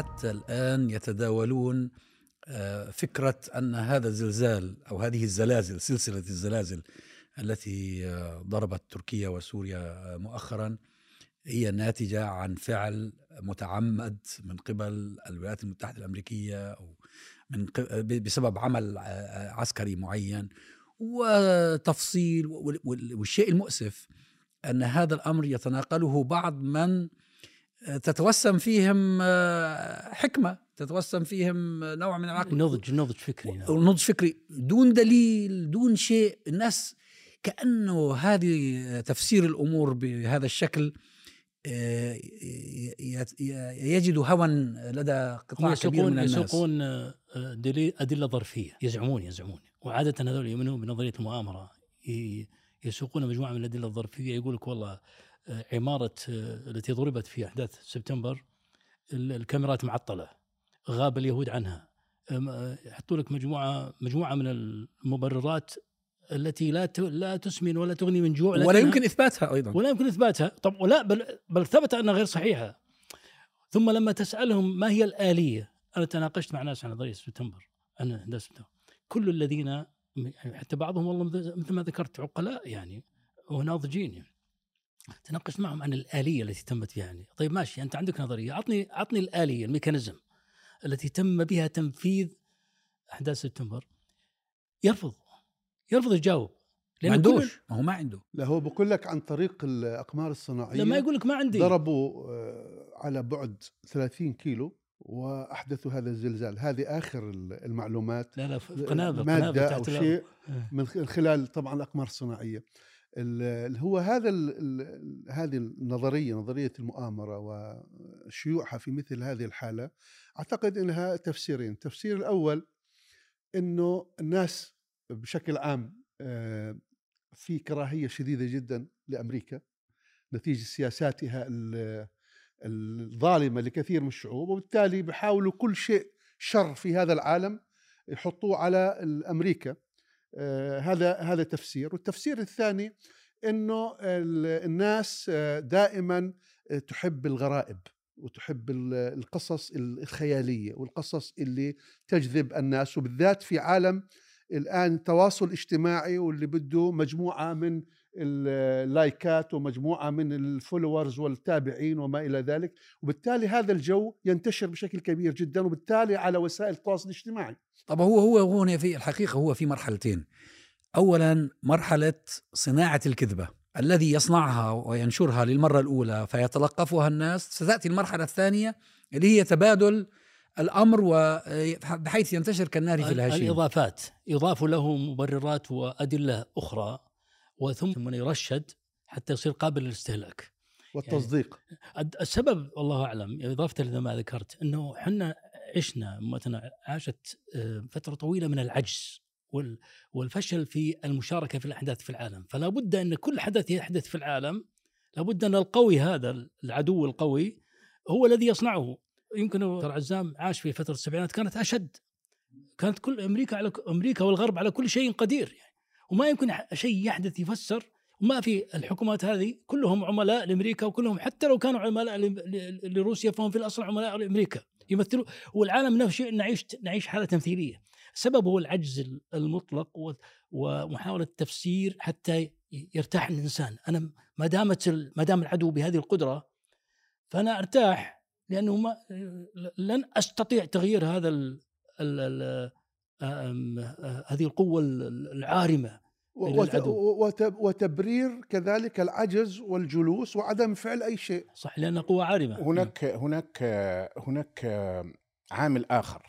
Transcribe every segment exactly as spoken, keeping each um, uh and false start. حتى الآن يتداولون فكرة أن هذا الزلزال أو هذه الزلازل، سلسلة الزلازل التي ضربت تركيا وسوريا مؤخرا، هي ناتجة عن فعل متعمد من قبل الولايات المتحدة الأمريكية أو من بسبب عمل عسكري معين. وتفصيل، والشيء المؤسف أن هذا الأمر يتناقله بعض من تتوسم فيهم حكمة، تتوسم فيهم نوع من العقل، نضج نضج فكري نضج فكري دون دليل دون شيء. الناس كأنه هذه تفسير الأمور بهذا الشكل يجد هوى لدى قطاع كبير من الناس. يسوقون أدلة ظرفية، يزعمون يزعمون وعادة هذول يؤمنون بنظرية المؤامرة، يسوقون مجموعة من الأدلة الظرفية. يقول لك والله عمارة التي ضربت في أحداث سبتمبر الكاميرات معطلة، غاب اليهود عنها، يحطوا لك مجموعة مجموعة من المبررات التي لا لا تسمن ولا تغني من جوع، ولا يمكن إثباتها أيضا ولا يمكن إثباتها طب ولا بل, بل ثبت أنها غير صحيحة. ثم لما تسألهم ما هي الآلية، أنا تناقشت مع ناس عن قضية سبتمبر، عن أحداث سبتمبر، كل الذين حتى بعضهم والله مثل ما ذكرت عقلاء يعني وناضجين يعني، تناقشت معهم عن الآلية التي تمت فيها. يعني طيب ماشي، أنت عندك نظرية، عطني عطني الآلية، الميكانيزم التي تم بها تنفيذ أحداث سبتمبر. يرفض يرفض يجاوب، ما عندوش، ما هو ما عنده. لا هو بقول لك عن طريق الأقمار الصناعية، لا ما يقول لك ما عندي، ضربوا على بعد ثلاثين كيلو وأحدثوا هذا الزلزال. هذه آخر المعلومات، لا لا في قنابل مادة أو شيء من خلال طبعا الأقمار الصناعية. هو هذا هذه النظرية، نظرية المؤامرة وشيوعها في مثل هذه الحالة، أعتقد أنها تفسيرين. التفسير الأول أنه الناس بشكل عام في كراهية شديدة جدا لأمريكا نتيجة سياساتها الظالمة لكثير من الشعوب، وبالتالي بيحاولوا كل شيء شر في هذا العالم يحطوه على أمريكا. هذا هذا تفسير. والتفسير الثاني أنه الناس دائما تحب الغرائب وتحب القصص الخيالية والقصص اللي تجذب الناس، وبالذات في عالم الآن التواصل اجتماعي واللي بده مجموعة من اللايكات ومجموعة من الفولورز والتابعين وما إلى ذلك، وبالتالي هذا الجو ينتشر بشكل كبير جدا، وبالتالي على وسائل التواصل الاجتماعي. طب هو هو هنا في الحقيقة هو في مرحلتين. أولا مرحلة صناعة الكذبة، الذي يصنعها وينشرها للمرة الأولى فيتلقفها الناس. ستأتي المرحلة الثانية اللي هي تبادل الأمر، وبحيث ينتشر كالنار في الهشيم. الإضافات يضاف له مبررات وأدلة أخرى، وثم يرشد حتى يصير قابل للاستهلاك والتصديق. يعني السبب والله أعلم، إضافة لما ما ذكرت، أنه حنا عشنا أمتنا عاشت فترة طويلة من العجز والفشل في المشاركة في الأحداث في العالم. فلا بد أن كل حدث يحدث في العالم لا بد أن القوي، هذا العدو القوي هو الذي يصنعه. يمكن ترى عزام عاش في فترة السبعينات كانت أشد، كانت كل أمريكا على أمريكا والغرب على كل شيء قدير يعني، وما يمكن شيء يحدث يفسر. وما في الحكومات هذه كلهم عملاء لأمريكا، وكلهم حتى لو كانوا عملاء لروسيا فهم في الأصل عملاء لأمريكا يمثلوا، والعالم نفسه نعيش نعيش حالة تمثيلية. السبب هو العجز المطلق ومحاولة التفسير حتى يرتاح الإنسان. أنا ما دامت ما دام العدو بهذه القدرة فأنا أرتاح، لأنه ما لن أستطيع تغيير هذا ال ال ال هذه القوة العارمة وتبرير كذلك العجز والجلوس وعدم فعل أي شيء. صح، لأنها قوة عارمة. هناك هناك هناك عامل آخر،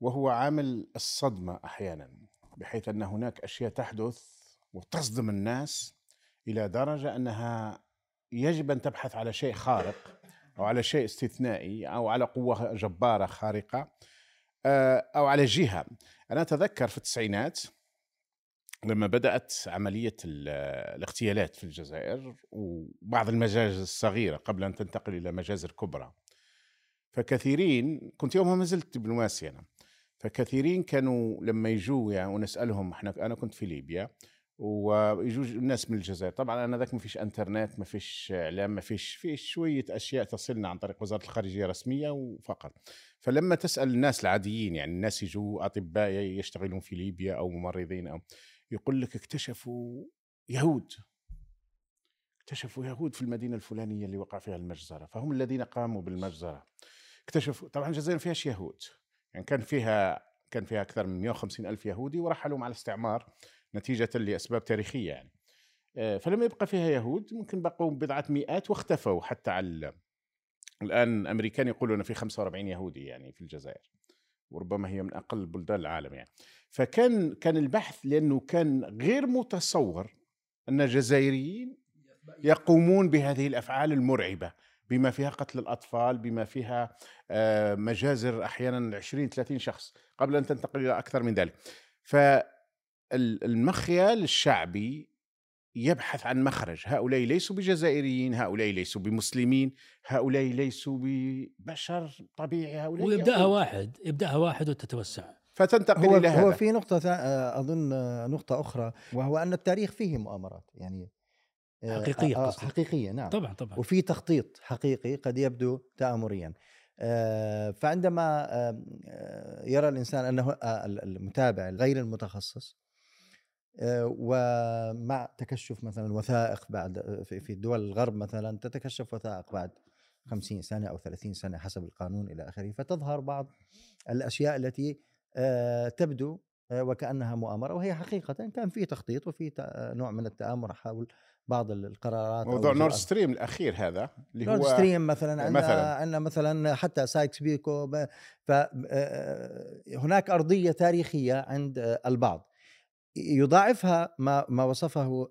وهو عامل الصدمة أحيانا، بحيث أن هناك أشياء تحدث وتصدم الناس إلى درجة أنها يجب أن تبحث على شيء خارق أو على شيء استثنائي أو على قوة جبارة خارقة أو على جهة. أنا أتذكر في التسعينات لما بدأت عملية الاغتيالات في الجزائر وبعض المجازر الصغيرة قبل أن تنتقل إلى مجازر كبرى، فكثيرين كنت يومها ما زلت دبلوماسي أنا، فكثيرين كانوا لما يجوا يعني ونسألهم، احنا أنا كنت في ليبيا ويجوز الناس من الجزائر. طبعا انا ذاك ما فيش انترنت، ما فيش اعلام، ما فيش في شويه اشياء تصلنا عن طريق وزاره الخارجيه رسميه وفقط. فلما تسال الناس العاديين، يعني الناس يجوا اطباء يشتغلون في ليبيا او ممرضين او، يقول لك اكتشفوا يهود، اكتشفوا يهود في المدينه الفلانيه اللي وقع فيها المجزره، فهم الذين قاموا بالمجزره. اكتشفوا طبعا الجزائر ما فيهاش يهود، يعني كان فيها كان فيها اكثر من مئة وخمسين ألف يهودي ورحلوا مع الاستعمار نتيجة لأسباب تاريخية يعني. فلما يبقى فيها يهود ممكن بقوا بضعة مئات واختفوا حتى على الآن. الأمريكان يقولون في خمسة وأربعين يهودي يعني في الجزائر، وربما هي من أقل بلدان العالم يعني. فكان كان البحث، لأنه كان غير متصور أن الجزائريين يقومون بهذه الأفعال المرعبة، بما فيها قتل الأطفال، بما فيها مجازر أحيانا عشرين ثلاثين شخص قبل أن تنتقل إلى أكثر من ذلك. ف المخيال الشعبي يبحث عن مخرج. هؤلاء ليسوا بجزائريين، هؤلاء ليسوا بمسلمين، هؤلاء ليسوا ببشر طبيعي، هؤلاء ويبدأها واحد يبدأها واحد وتتوسع فتنتقل إلى هذا. هو في نقطة أظن نقطة أخرى، وهو أن التاريخ فيه مؤامرات يعني حقيقية قصدي. حقيقية نعم طبعا طبعا، وفي تخطيط حقيقي قد يبدو تآمريا. فعندما يرى الإنسان أنه المتابع غير المتخصص، ومع تكشف مثلا وثائق بعد في دول الغرب، مثلا تتكشف وثائق بعد خمسين سنة أو ثلاثين سنة حسب القانون إلى آخره، فتظهر بعض الأشياء التي تبدو وكأنها مؤامرة، وهي حقيقة كان في تخطيط وفي نوع من التآمر حول بعض القرارات. موضوع نورد ستريم الأخير هذا اللي هو نورد ستريم مثلا، عندنا عندنا مثلا حتى سايكس بيكو. فهناك أرضية تاريخية عند البعض يضاعفها ما ما وصفه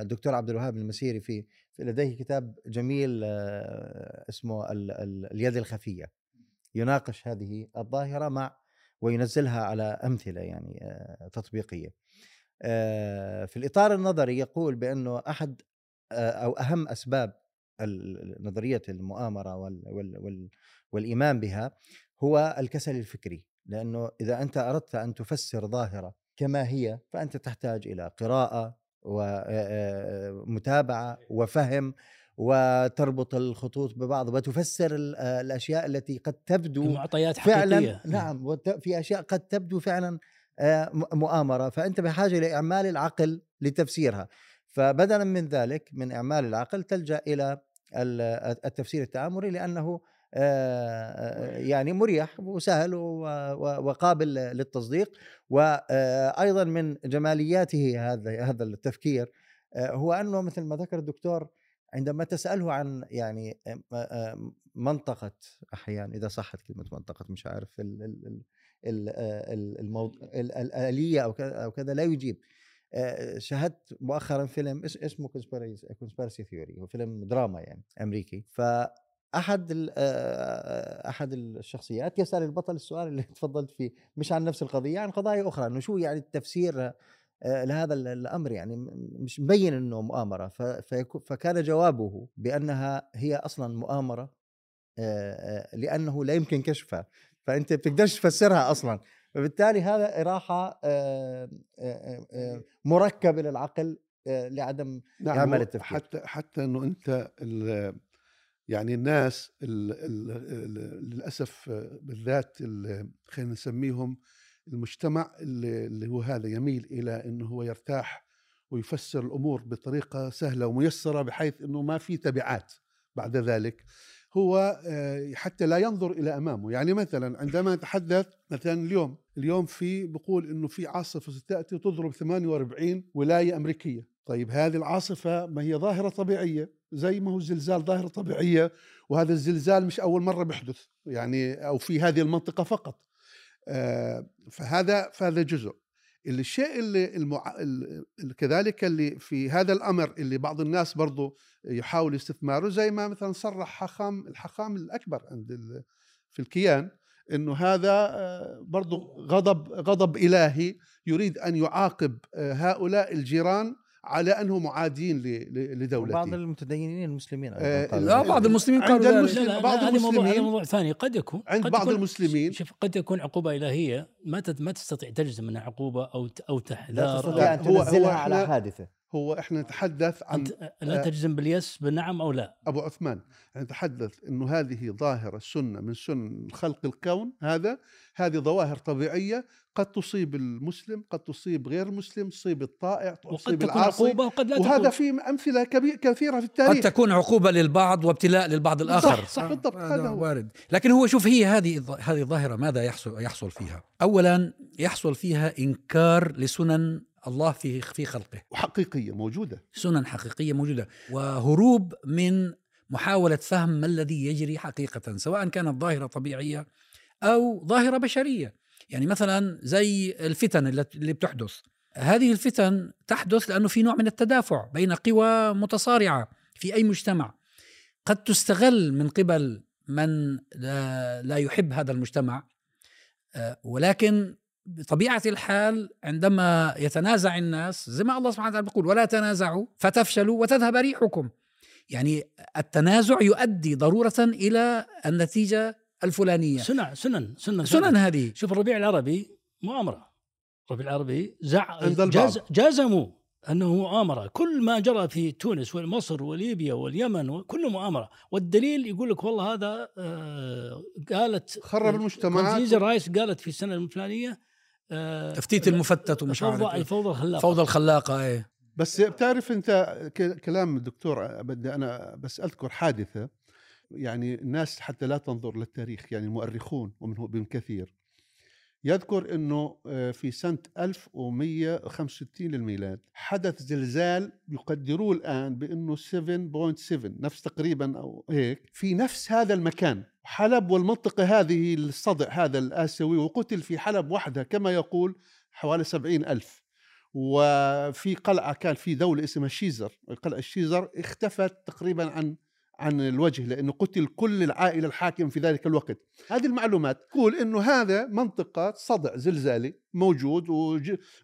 الدكتور عبد الوهاب المسيري في لديه كتاب جميل اسمه اليد الخفية، يناقش هذه الظاهرة مع وينزلها على أمثلة يعني تطبيقية. في الإطار النظري يقول بأنه أحد أو أهم أسباب نظرية المؤامرة والإيمان بها هو الكسل الفكري، لأنه إذا أنت أردت أن تفسر ظاهرة كما هي فأنت تحتاج إلى قراءة ومتابعة وفهم، وتربط الخطوط ببعض وتفسر الأشياء التي قد تبدو معطيات حقيقية. نعم، وفي أشياء قد تبدو فعلا مؤامرة، فأنت بحاجة لإعمال العقل لتفسيرها. فبدلا من ذلك، من إعمال العقل، تلجأ إلى التفسير التآمري، لأنه يعني مريح وسهل وقابل للتصديق. وأيضا من جمالياته هذا هذا التفكير هو أنه مثل ما ذكر الدكتور، عندما تسأله عن يعني منطقة، أحيانا إذا صحت كلمة منطقة، مش عارف الآلية أو كذا، لا يجيب. شاهدت مؤخرا فيلم اسمه كونسبيرسي ثيوري، هو فيلم دراما يعني أمريكي. ف أحد أحد الشخصيات يسأل البطل السؤال اللي تفضلت فيه، مش عن نفس القضية، عن قضايا أخرى، إنه شو يعني التفسير لهذا الأمر، يعني مش مبين إنه مؤامرة. فكان جوابه بأنها هي أصلاً مؤامرة لأنه لا يمكن كشفها، فأنت بتقدرش تفسرها أصلاً، فبالتالي هذا إراحة مركبة للعقل لعدم عمل التفكير. حتى حتى إنه أنت يعني الناس ال ال ال للأسف بالذات، خلينا نسميهم المجتمع اللي هو هذا يميل إلى أنه هو يرتاح ويفسر الأمور بطريقة سهلة وميسرة، بحيث أنه ما في تبعات بعد ذلك، هو حتى لا ينظر إلى أمامه. يعني مثلا عندما نتحدث مثلا اليوم اليوم في بقول أنه في عاصفة ستأتي وتضرب ثمانية وأربعين ولاية أمريكية. طيب هذه العاصفة ما هي ظاهرة طبيعية، زي ما هو الزلزال ظاهرة طبيعية، وهذا الزلزال مش أول مرة بيحدث يعني، أو في هذه المنطقة فقط. فهذا فهذا جزء الشيء اللي المع... كذلك اللي في هذا الأمر اللي بعض الناس برضو يحاول استثماره، زي ما مثلا صرح حخام الحخام الأكبر عند ال... في الكيان، إنه هذا برضو غضب غضب إلهي يريد أن يعاقب هؤلاء الجيران على انه معادين لدولتي. بعض المتدينين المسلمين آه لا بعض المسلمين قالوا لا المسلم لا لا بعض المسلمين هذا موضوع ثاني. قد يكون عند قد بعض يكون المسلمين شوف قد يكون عقوبه الهيه ما ما تستطيع تجزم انها عقوبه او او تحذار هو هو على حادثه. هو احنا نتحدث عن لا تجزم باليس بالنعم او لا. ابو عثمان نتحدث انه هذه ظاهره سنه من سنن خلق الكون. هذا هذه ظواهر طبيعيه قد تصيب المسلم قد تصيب غير المسلم تصيب الطائع تصيب العاصي وقد لا وهذا تكون. في امثله كثيره في التاريخ قد تكون عقوبه للبعض وابتلاء للبعض الاخر. صح صح بالضبط هذا وارد. لكن هو شوف هي هذه هذه الظاهره ماذا يحصل يحصل فيها؟ اولا يحصل فيها انكار لسنن الله في في خلقه وحقيقيه موجوده سنن حقيقيه موجوده وهروب من محاوله فهم ما الذي يجري حقيقه سواء كانت ظاهره طبيعيه او ظاهره بشريه. يعني مثلا زي الفتن اللي بتحدث هذه الفتن تحدث لانه في نوع من التدافع بين قوى متصارعه في اي مجتمع قد تستغل من قبل من لا يحب هذا المجتمع. ولكن بطبيعة الحال عندما يتنازع الناس زي ما الله سبحانه وتعالى بيقول ولا تنازعوا فتفشلوا وتذهب ريحكم. يعني التنازع يؤدي ضرورة إلى النتيجة الفلانية. سنن سنن سنن, سنن هذه. شوف الربيع العربي مؤامرة. الربيع العربي زع جاز جازموا أنه مؤامرة. كل ما جرى في تونس ومصر وليبيا واليمن كله مؤامرة. والدليل يقول لك والله هذا آه قالت خرب المجتمعات كونزيزي رايس قالت في السنة الفلانية تفتيت المفتت ومش عارف الفوضى الخلاقه فوضى الخلاقه ايه. بس بتعرف انت كلام الدكتور بدي انا بس اذكر حادثه يعني الناس حتى لا تنظر للتاريخ يعني المؤرخون ومنه ابن كثير يذكر انه في سنه ألف ومئة وخمسة وستين للميلاد حدث زلزال يقدروه الان بانه سبعة فاصلة سبعة نفس تقريبا او هيك في نفس هذا المكان حلب والمنطقة هذه الصدع هذا الآسيوي وقتل في حلب وحدها كما يقول حوالي سبعين ألف. وفي قلعة كان في دولة اسمها شيزر قلعة الشيزر اختفت تقريبا عن عن الوجه لأنه قتل كل العائلة الحاكم في ذلك الوقت. هذه المعلومات تقول أنه هذا منطقة صدع زلزالي موجود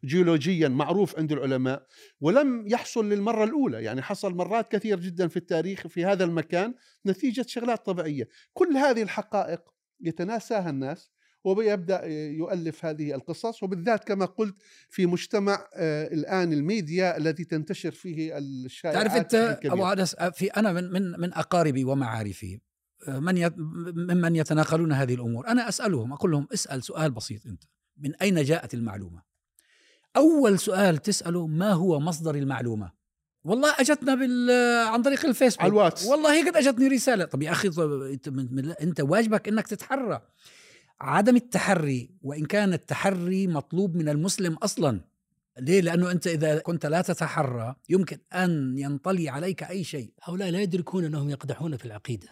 وجيولوجيا معروف عند العلماء ولم يحصل للمرة الأولى. يعني حصل مرات كثير جدا في التاريخ في هذا المكان نتيجة شغلات طبيعية. كل هذه الحقائق يتناساها الناس وبيبدأ يؤلف هذه القصص وبالذات كما قلت في مجتمع الآن الميديا التي تنتشر فيه الشائعات. تعرف أنت أبو عدس في أنا من من من أقاربي ومعارفي من ممن يتناقلون هذه الأمور أنا أسألهم أقول لهم اسأل سؤال بسيط أنت من أين جاءت المعلومة؟ أول سؤال تسأله ما هو مصدر المعلومة؟ والله أجتنا بال عن طريق الفيسبوك على الواتس والله هي قد أجتني رسالة. طب يا أخي أنت واجبك أنك تتحرى. عدم التحري وإن كان التحري مطلوب من المسلم أصلا. ليه؟ لأنه أنت إذا كنت لا تتحرى يمكن أن ينطلي عليك أي شيء. هؤلاء لا يدركون أنهم يقدحون في العقيدة.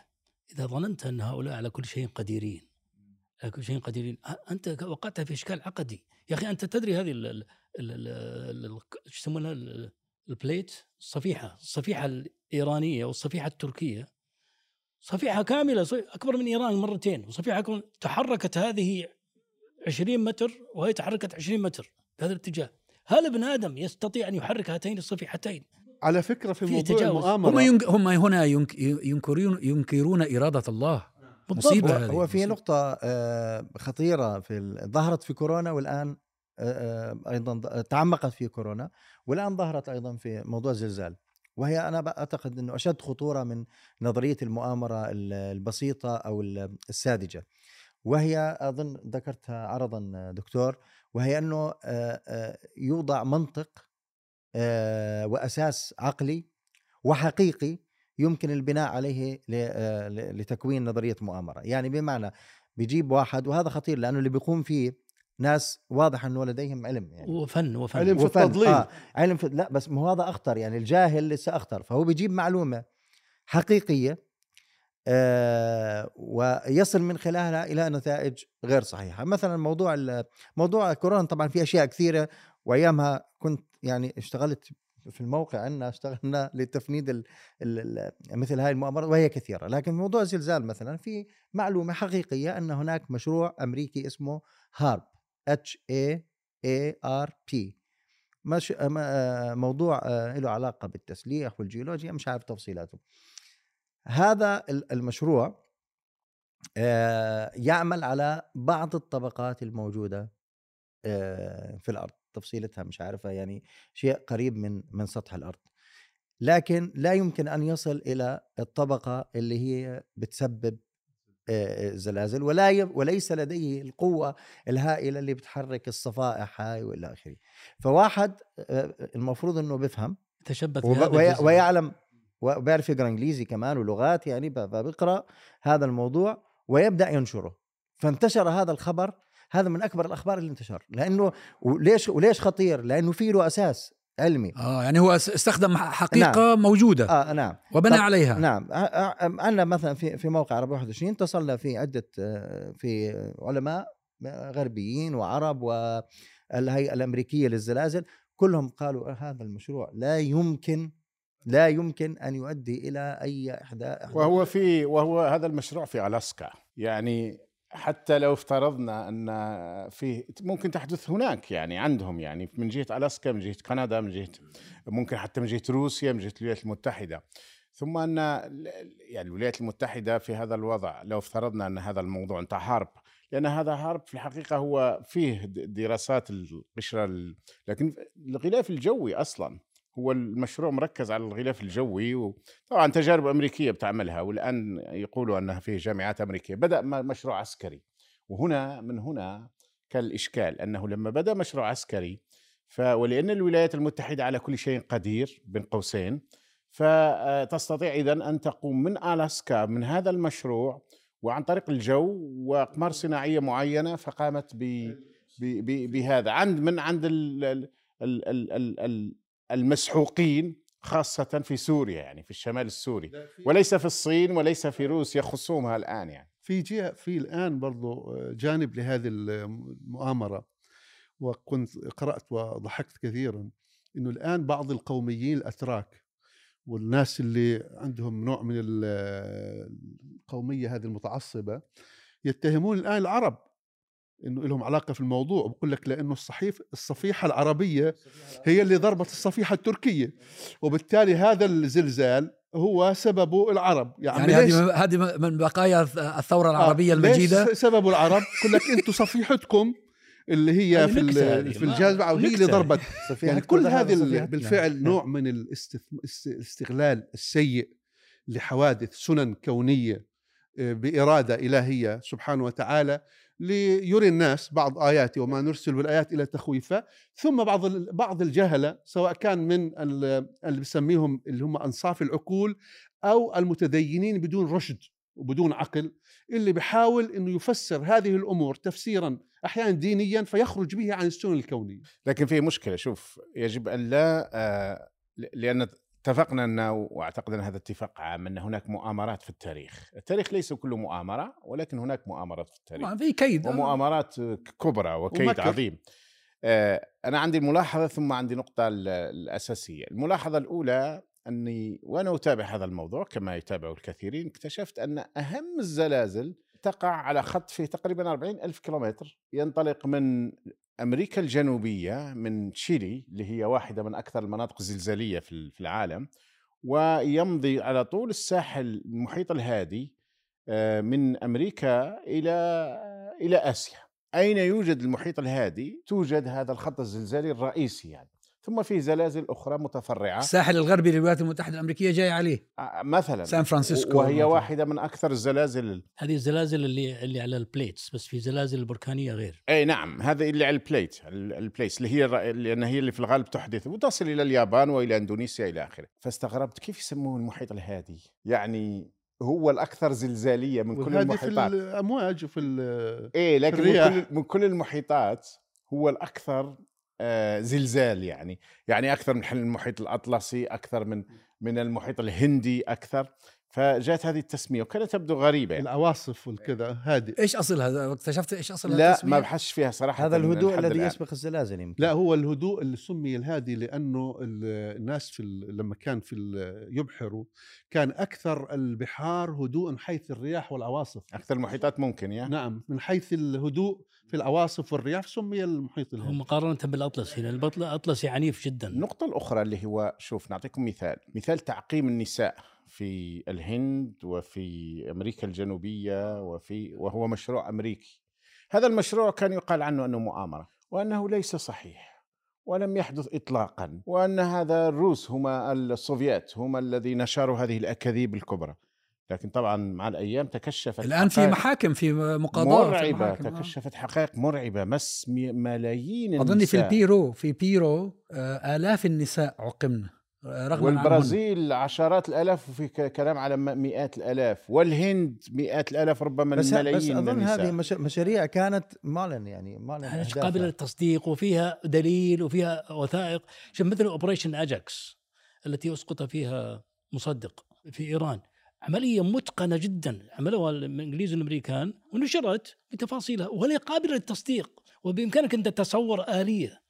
إذا ظننت أن هؤلاء على كل شيء قديرين على كل شيء قديرين أنت وقعت في إشكال عقدي. يا أخي أنت تدري هذه ال ال يسمونها البليت الصفيحة الصفيحة الإيرانية والصفيحة التركية صفيحة كاملة أكبر من إيران مرتين وصفيحة كم تحركت هذه عشرين متر وهي تحركت عشرين متر بهذا الاتجاه. هل ابن آدم يستطيع أن يحرك هاتين الصفيحتين؟ على فكرة في موضوع المؤامرة هم, هم هنا ينكرون, ينكرون إرادة الله. مصيبة هذه هو في نقطة خطيرة في ظهرت في كورونا والآن أيضا تعمقت في كورونا والآن ظهرت أيضا في موضوع الزلزال وهي أنا أعتقد أنه أشد خطورة من نظرية المؤامرة البسيطة أو الساذجة وهي أظن ذكرتها عرضا دكتور وهي أنه يوضع منطق وأساس عقلي وحقيقي يمكن البناء عليه لتكوين نظرية مؤامرة. يعني بمعنى بيجيب واحد وهذا خطير لأنه اللي بيقوم فيه ناس واضح انه لديهم علم يعني وفن وفن علم في التضليل آه علم في لا بس هو هذا اخطر يعني الجاهل لسه اخطر. فهو بيجيب معلومه حقيقيه آه ويصل من خلالها الى نتائج غير صحيحه. مثلا موضوع موضوع كورونا طبعا في اشياء كثيره وايامها كنت يعني اشتغلت في الموقع عندنا اشتغلنا لتفنيد ال ال مثل هاي المؤامرات وهي كثيره. لكن موضوع الزلزال مثلا في معلومه حقيقيه ان هناك مشروع امريكي اسمه هارب H A A R P مش موضوع له علاقة بالتسليح والجيولوجيا، مش عارف تفصيلاته. هذا المشروع يعمل على بعض الطبقات الموجودة في الأرض، تفصيلتها مش عارفة، يعني شيء قريب من من سطح الأرض، لكن لا يمكن أن يصل إلى الطبقة اللي هي بتسبب الزلازل، ولا وليس لديه القوة الهائلة اللي بتحرك الصفائح هاي والى آخره. فواحد المفروض انه بفهم تشبث وب... ويعلم وبيعرف يقرأ انجليزي كمان ولغات، يعني بقرأ هذا الموضوع ويبدأ ينشره. فانتشر هذا الخبر، هذا من اكبر الاخبار اللي انتشر، لانه وليش وليش خطير؟ لانه في له اساس علمي. اه يعني هو استخدم حقيقه نعم. موجوده اه نعم وبنى عليها. نعم عندنا مثلا في في موقع عرب واحد وعشرين اتصلنا في عده في علماء غربيين وعرب والهيئه الامريكيه للزلازل، كلهم قالوا هذا المشروع لا يمكن لا يمكن ان يؤدي الى اي احداث. وهو في وهو هذا المشروع في الاسكا، يعني حتى لو افترضنا أن فيه ممكن تحدث هناك، يعني عندهم يعني من جهة ألاسكا، من جهة كندا، من جهة ممكن حتى من جهة روسيا، من جهة الولايات المتحدة، ثم أن يعني الولايات المتحدة في هذا الوضع لو افترضنا أن هذا الموضوع انتهى حرب، لأن هذا حرب في الحقيقة هو فيه دراسات القشرة، لكن الغلاف الجوي أصلاً هو المشروع مركز على الغلاف الجوي، وطبعا تجارب أمريكية بتعملها، والآن يقولوا أنها فيه جامعات أمريكية. بدأ مشروع عسكري، وهنا من هنا كان الإشكال، أنه لما بدأ مشروع عسكري ولأن الولايات المتحدة على كل شيء قدير بين قوسين، فتستطيع إذن أن تقوم من ألاسكا من هذا المشروع وعن طريق الجو وأقمار صناعية معينة، فقامت ب بهذا عند من عند ال ال ال ال ال المسحوقين، خاصة في سوريا، يعني في الشمال السوري، وليس في الصين وليس في روسيا خصومها الآن. يعني في جهة في الآن برضو جانب لهذه المؤامرة، وكنت قرأت وضحكت كثيرا إنه الآن بعض القوميين الأتراك والناس اللي عندهم نوع من القومية هذه المتعصبة يتهمون الآن العرب إنه لهم علاقة في الموضوع، وبقول لك لأنه الصحيف الصفيحة العربية هي اللي ضربت الصفيحة التركية، وبالتالي هذا الزلزال هو سببه العرب. يعني هذه يعني من بقايا الثورة العربية آه المجيدة، ليش سببه العرب؟ بقول لك أنتم صفيحتكم اللي هي في في الجاذبة وهي اللي ضربت. يعني كل هذه بالفعل نوع من الاستغلال السيء لحوادث سنن كونية بإرادة إلهية سبحانه وتعالى، ليري الناس بعض آياته وما نرسل بالآيات إلى تخويفه. ثم بعض بعض الجهلة، سواء كان من اللي بسميهم اللي هم أنصاف العقول أو المتدينين بدون رشد وبدون عقل، اللي بحاول إنه يفسر هذه الأمور تفسيرا أحيانا دينيا فيخرج به عن السنن الكونية. لكن فيه مشكلة، شوف، يجب أن لا، لأن اتفقنا أن واعتقد أن هذا اتفاق عام أن هناك مؤامرات في التاريخ، التاريخ ليس كله مؤامرة، ولكن هناك مؤامرات في التاريخ، في كيد ومؤامرات كبرى وكيد ومكر عظيم. أنا عندي ملاحظة ثم عندي نقطة الأساسية. الملاحظة الأولى أني وأنا أتابع هذا الموضوع كما يتابعه الكثيرين، اكتشفت أن أهم الزلازل تقع على خط فيه تقريبا أربعين ألف كيلومتر، ينطلق من أمريكا الجنوبية، من تشيلي اللي هي واحدة من أكثر المناطق الزلزالية في العالم، ويمضي على طول الساحل المحيط الهادي من أمريكا إلى إلى آسيا. أين يوجد المحيط الهادي توجد هذا الخط الزلزالي الرئيسي يعني. ثم في زلازل أخرى متفرعة، الساحل الغربي للولايات المتحدة الأمريكية جاي عليه مثلا سان فرانسيسكو، وهي مثلاً واحدة من أكثر الزلازل، هذه الزلازل اللي اللي على البليتس، بس في زلازل البركانية غير. أي نعم، هذا اللي على البليت البليتس اللي هي لأن هي اللي في الغالب تحدث وتصل إلى اليابان وإلى إندونيسيا إلى آخره. فاستغربت كيف يسموه المحيط الهادي، يعني هو الأكثر زلزالية من كل المحيطات، في الأمواج وفي إيه، لكن من كل, من كل المحيطات هو الأكثر آه زلزال، يعني يعني أكثر من المحيط الأطلسي، أكثر من من المحيط الهندي، أكثر. فجاءت هذه التسمية وكانت تبدو غريبة يعني. الأواصف والكذا هذه ايش اصلها؟ اكتشفت ايش اصل هذه؟ لا ما بحثش فيها صراحة. هذا الهدوء الذي يسبق الزلازل يمكن. لا هو الهدوء اللي سمي الهادي لأنه الناس في لما كان في يبحروا كان أكثر البحار هدوء حيث الرياح والعواصف، أكثر المحيطات ممكن يعني. نعم من حيث الهدوء في العواصف والرياح سمي المحيط الهادي مقارنة بالأطلسي. الأطلسي عنيف جدا. النقطة الأخرى اللي هو شوف نعطيكم مثال مثال تعقيم النساء في الهند وفي أمريكا الجنوبية وفي وهو مشروع أمريكي. هذا المشروع كان يقال عنه أنه مؤامرة وأنه ليس صحيح ولم يحدث إطلاقا، وأن هذا الروس هم السوفيات هم الذي نشروا هذه الأكاذيب الكبرى. لكن طبعا مع الأيام تكشفت الآن في محاكم في مقاضاة مرعبة في تكشفت حقائق مرعبة مس ملايين النساء. أظن في البيرو في بيرو آلاف النساء عقمن رغم والبرازيل عشرات الآلاف وفي كلام على مئات الآلاف، والهند مئات الآلاف ربما الملايين. بس أظن هذه مشاريع كانت معلن يعني معلن قابلة للتصديق وفيها دليل وفيها وثائق، مثل أوبريشن أجاكس التي أسقط فيها مصدق في إيران، عملية متقنة جدا عملوها الإنجليز والأمريكان ونشرت بتفاصيلها وهي قابلة للتصديق وبإمكانك أنت تصور آلية.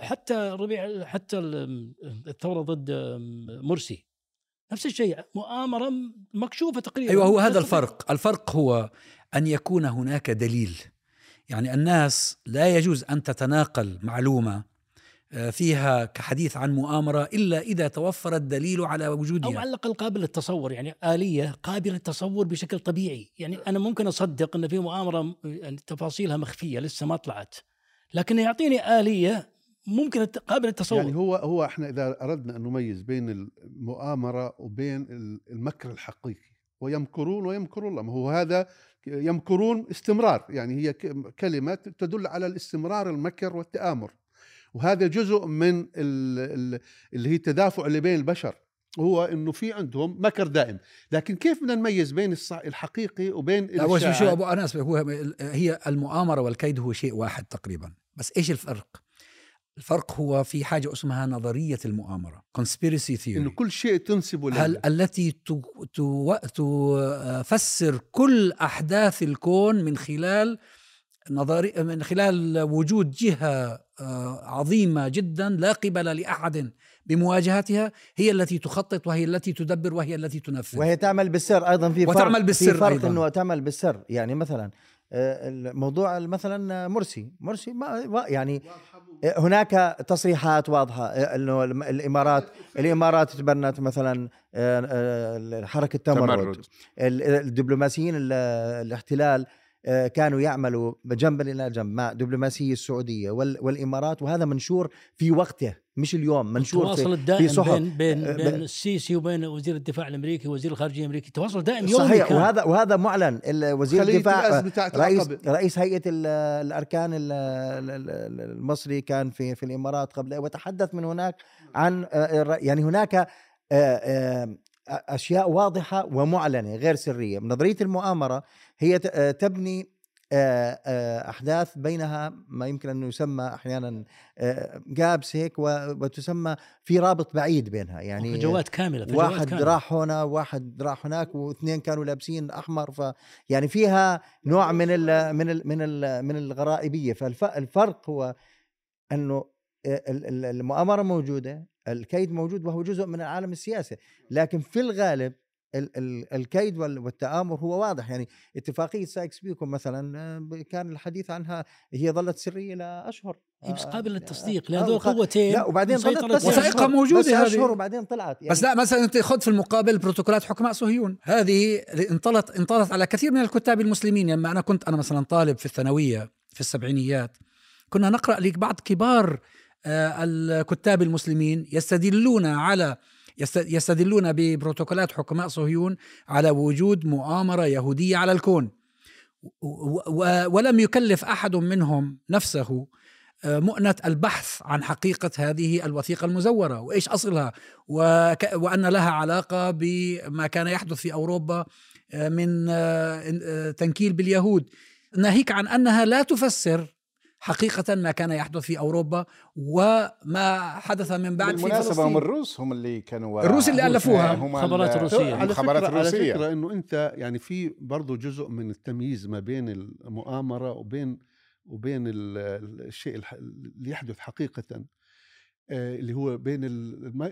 وحتى ربيع حتى الثورة ضد مرسي نفس الشيء، مؤامرة مكشوفة تقريبا. أيوة هو هذا الفرق. الفرق هو أن يكون هناك دليل، يعني الناس لا يجوز أن تتناقل معلومة فيها كحديث عن مؤامرة إلا إذا توفر الدليل على وجودها أو على الأقل قابل للتصور، يعني آلية قابل للتصور بشكل طبيعي. يعني أنا ممكن أصدق أن في مؤامرة تفاصيلها مخفية لسه ما طلعت، لكن يعطيني آلية ممكن قابل التصور. يعني هو هو احنا اذا اردنا ان نميز بين المؤامرة وبين المكر الحقيقي، ويمكرون ويمكر الله، ما هو هذا يمكرون استمرار، يعني هي كلمة تدل على الاستمرار المكر والتآمر، وهذا جزء من اللي هي التدافع اللي بين البشر، هو انه في عندهم مكر دائم. لكن كيف بدنا نميز بين الحقيقي وبين هو شو شو ابو انس؟ هو هي المؤامرة والكيد هو شيء واحد تقريبا، بس ايش الفرق؟ الفرق هو في حاجة اسمها نظرية المؤامرة conspiracy theory، إنه كل شيء تنسبه له، التي تفسر كل أحداث الكون من خلال نظري من خلال وجود جهة عظيمة جدا لا قبل لأحد بمواجهتها، هي التي تخطط وهي التي تدبر وهي التي تنفذ وهي تعمل بالسر. أيضا في فرق وتعمل بالسر في فرق أيضاً. إنه تعمل بالسر، يعني مثلا الموضوع مثلا مرسي مرسي ما يعني هناك تصريحات واضحة انه الامارات الامارات تبنت مثلا حركة تمرد، الدبلوماسيين الاحتلال كانوا يعملوا جنبا الى جنب مع دبلوماسية السعودية والامارات، وهذا منشور في وقته مش اليوم، منشور في صحف بين بين, بين بين السيسي وبين وزير الدفاع الامريكي ووزير الخارجيه الامريكي، تواصل دائم يومي صحيح كان. وهذا وهذا معلن. وزير الدفاع رئيس رئيس هيئه الاركان المصري كان في في الامارات قبل وتحدث من هناك عن يعني هناك اشياء واضحه ومعلنه غير سريه. نظريه المؤامره هي تبني أحداث بينها ما يمكن أن يسمى أحيانا جابس هيك، وتسمى في رابط بعيد بينها، يعني فجوات كاملة، فجوات واحد كاملة. راح هنا واحد راح هناك واثنين كانوا لابسين أحمر، ف يعني فيها نوع من ال من ال من ال من الغرائبية. فالفرق هو أنه المؤامرة موجودة، الكيد موجود وهو جزء من العالم السياسي، لكن في الغالب الكيد والتآمر هو واضح. يعني اتفاقية سايكس بيكون مثلا كان الحديث عنها هي ظلت سرية لأشهر، بس قابل للتصديق لهذول قوتين، لا وبعدين وثائقها موجودة هذه وبعدين طلعت يعني. بس لا مثلا انت خذ في المقابل بروتوكولات حكماء صهيون، هذه انطلت انطلت على كثير من الكتاب المسلمين. لما يعني انا كنت انا مثلا طالب في الثانوية في السبعينيات كنا نقرأ لبعض كبار الكتاب المسلمين يستدلون على يستدلون ببروتوكولات حكماء صهيون على وجود مؤامرة يهودية على الكون، ولم يكلف أحد منهم نفسه مؤنة البحث عن حقيقة هذه الوثيقة المزورة وإيش أصلها، وأن لها علاقة بما كان يحدث في أوروبا من تنكيل باليهود، ناهيك عن أنها لا تفسر حقيقة ما كان يحدث في أوروبا وما حدث من بعد في فلسطين. هم الروس هم اللي كانوا الروس اللي ألفوها خبرات روسية. الخبرات الروسية على فكرة أنه أنت يعني في برضو جزء من التمييز ما بين المؤامرة وبين وبين الشيء اللي يحدث حقيقة، اللي هو بين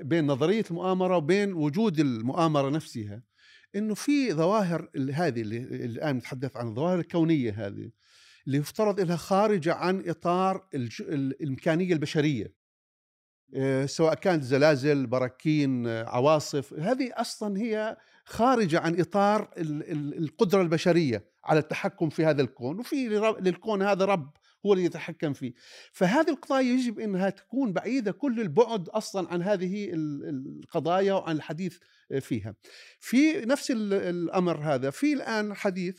بين نظرية المؤامرة وبين وجود المؤامرة نفسها. إنه في ظواهر هذه اللي الآن نتحدث عن الظواهر الكونية هذه اللي يفترض إنها خارجة عن إطار الإمكانية البشرية، سواء كانت زلازل، براكين، عواصف، هذه أصلا هي خارجة عن إطار القدرة البشرية على التحكم في هذا الكون، وفي للكون هذا رب هو اللي يتحكم فيه. فهذه القضايا يجب أنها تكون بعيدة كل البعد أصلا عن هذه القضايا وعن الحديث فيها. في نفس الأمر هذا في الآن حديث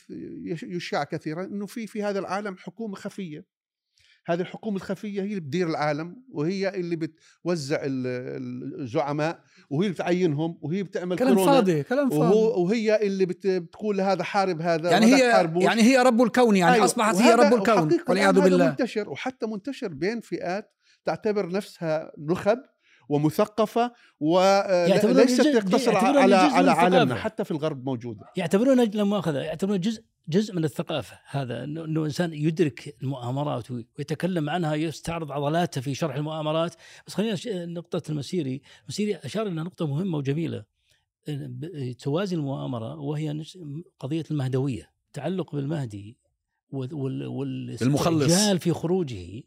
يشاع كثيرا أنه في في هذا العالم حكومة خفية. هذه الحكومة الخفية هي اللي بتدير العالم، وهي اللي بتوزع الزعماء، وهي اللي بتعينهم، وهي بتعمل كلام فاضي كلام فاضي وهي اللي بتقول هذا حارب هذا، يعني هي يعني هي رب الكون، يعني أيوة. أصبحت هي رب الكون والعياذ بالله. منتشر، وحتى منتشر بين فئات تعتبر نفسها نخب ومثقفة وليست تقتصر على على عالمنا، حتى في الغرب موجودة. يعتبرون لا مؤاخذة يعتبرون جزء جزء من الثقافة هذا، أنه إنسان يدرك المؤامرات ويتكلم عنها، يستعرض عضلاته في شرح المؤامرات. بس خلينا نقطة المسيري المسيري أشار إلى نقطة مهمة وجميلة توازي المؤامرة، وهي قضية المهدوية، تعلق بالمهدي والاستعجال في خروجه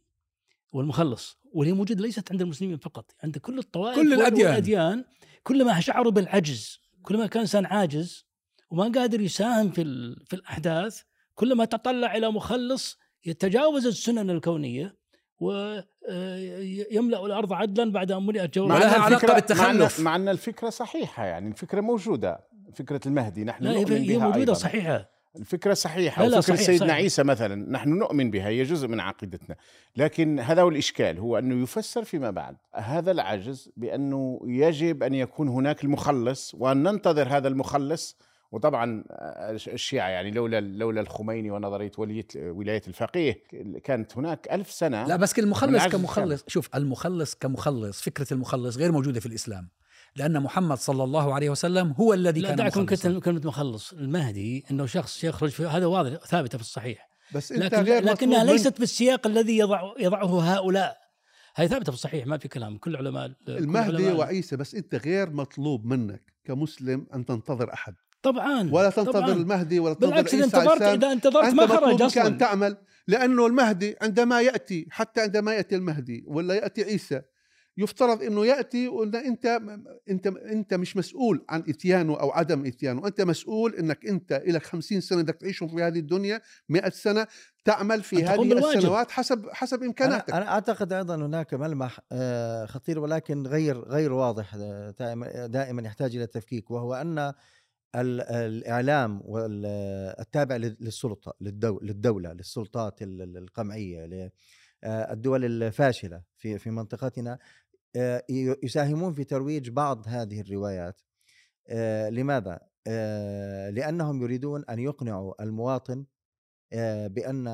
والمخلص، واللي موجود ليست عند المسلمين فقط، عند كل الطوائف كل الأديان. والأديان كلما شعروا بالعجز، كلما كان إنسان عاجز وما قادر يساهم في في الأحداث، كلما تطلع إلى مخلص يتجاوز السنن الكونية ويملأ الأرض عدلا بعد أن ملئت جورا. لها علاقة بالتخلف، مع أن الفكرة صحيحة، يعني الفكرة موجودة، فكرة المهدي نحن نؤمن بها، هي موجودة أيضاً. صحيحة الفكرة صحيحة، وفكرة صحيح سيدنا صحيح. عيسى مثلا نحن نؤمن بها، هي جزء من عقيدتنا، لكن هذا هو الإشكال، هو أنه يفسر فيما بعد هذا العجز بأنه يجب أن يكون هناك المخلص وأن ننتظر هذا المخلص. وطبعا الشيعة يعني لولا لولا الخميني ونظرية ولاية الفقيه كانت هناك ألف سنة. لا بس المخلص كمخلص كان. شوف المخلص كمخلص، فكرة المخلص غير موجودة في الإسلام، لأن محمد صلى الله عليه وسلم هو الذي كان مخلص. لا كلمة مخلص المهدي أنه شخص يخرج في هذا واضح ثابتة في الصحيح، بس لكن لكنها ليست بالسياق الذي يضع يضعه هؤلاء، هي ثابتة في الصحيح، ما في كلام كل علماء المهدي وعيسى. بس أنت غير مطلوب منك كمسلم أن تنتظر أحد طبعا، ولا تنتظر طبعاً. المهدي ولا تنتظر بالعكس، إذا انتظرت إذا انتظرت ما خرج أصلا. أن تعمل، لأنه المهدي عندما يأتي، حتى عندما يأتي المهدي ولا يأتي عيسى يفترض انه ياتي، وان انت انت انت مش مسؤول عن اتيانه او عدم اتيانه، انت مسؤول انك انت لك خمسين سنه بدك تعيشهم في هذه الدنيا، مئة سنه تعمل في هذه السنوات حسب حسب امكاناتك. انا, أنا اعتقد ايضا هناك ملمح خطير ولكن غير غير واضح دائما يحتاج الى التفكيك، وهو ان الاعلام والتابع للسلطه للدوله للسلطات القمعيه الدول الفاشله في في منطقتنا يساهمون في ترويج بعض هذه الروايات. لماذا؟ لأنهم يريدون أن يقنعوا المواطن بأن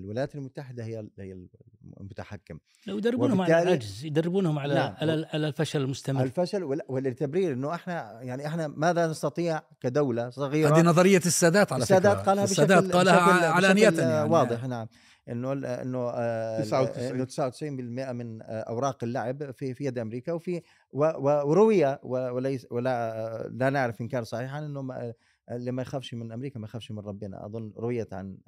الولايات المتحدة هي المتحكم، يدربونهم على العجز، يدربونهم على على على الفشل المستمر، الفشل والتبرير انه احنا يعني احنا ماذا نستطيع كدولة صغيرة. هذه نظرية السادات على فكرة، السادات قالها السادات بشكل قالها بشكل علانية بشكل يعني واضح. نعم انه انه تسعة وتسعين بالمئة من اوراق اللعب في في يد امريكا، وفي وروية وليس ولا لا نعرف ان كان صحيحا انه اللي ما يخافش من امريكا ما يخافش من ربنا، اظن رويه عن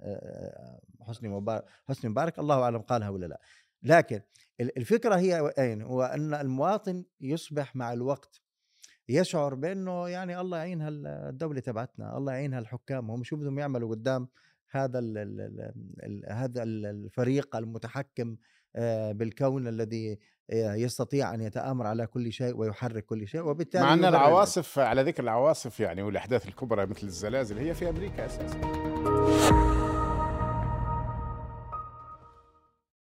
حسني مبارك حسني مبارك الله اعلم قالها ولا لا. لكن الفكره هي اين، هو ان المواطن يصبح مع الوقت يشعر بانه يعني الله يعين هالدوله تبعتنا، الله يعين هالحكام، هم شو بدهم يعملوا قدام هذا ال ال هذا الفريق المتحكم بالكون الذي يستطيع أن يتآمر على كل شيء ويحرك كل شيء. وبالتالي مع أن العواصف على ذكر العواصف يعني والأحداث الكبرى مثل الزلازل هي في أمريكا أساساً.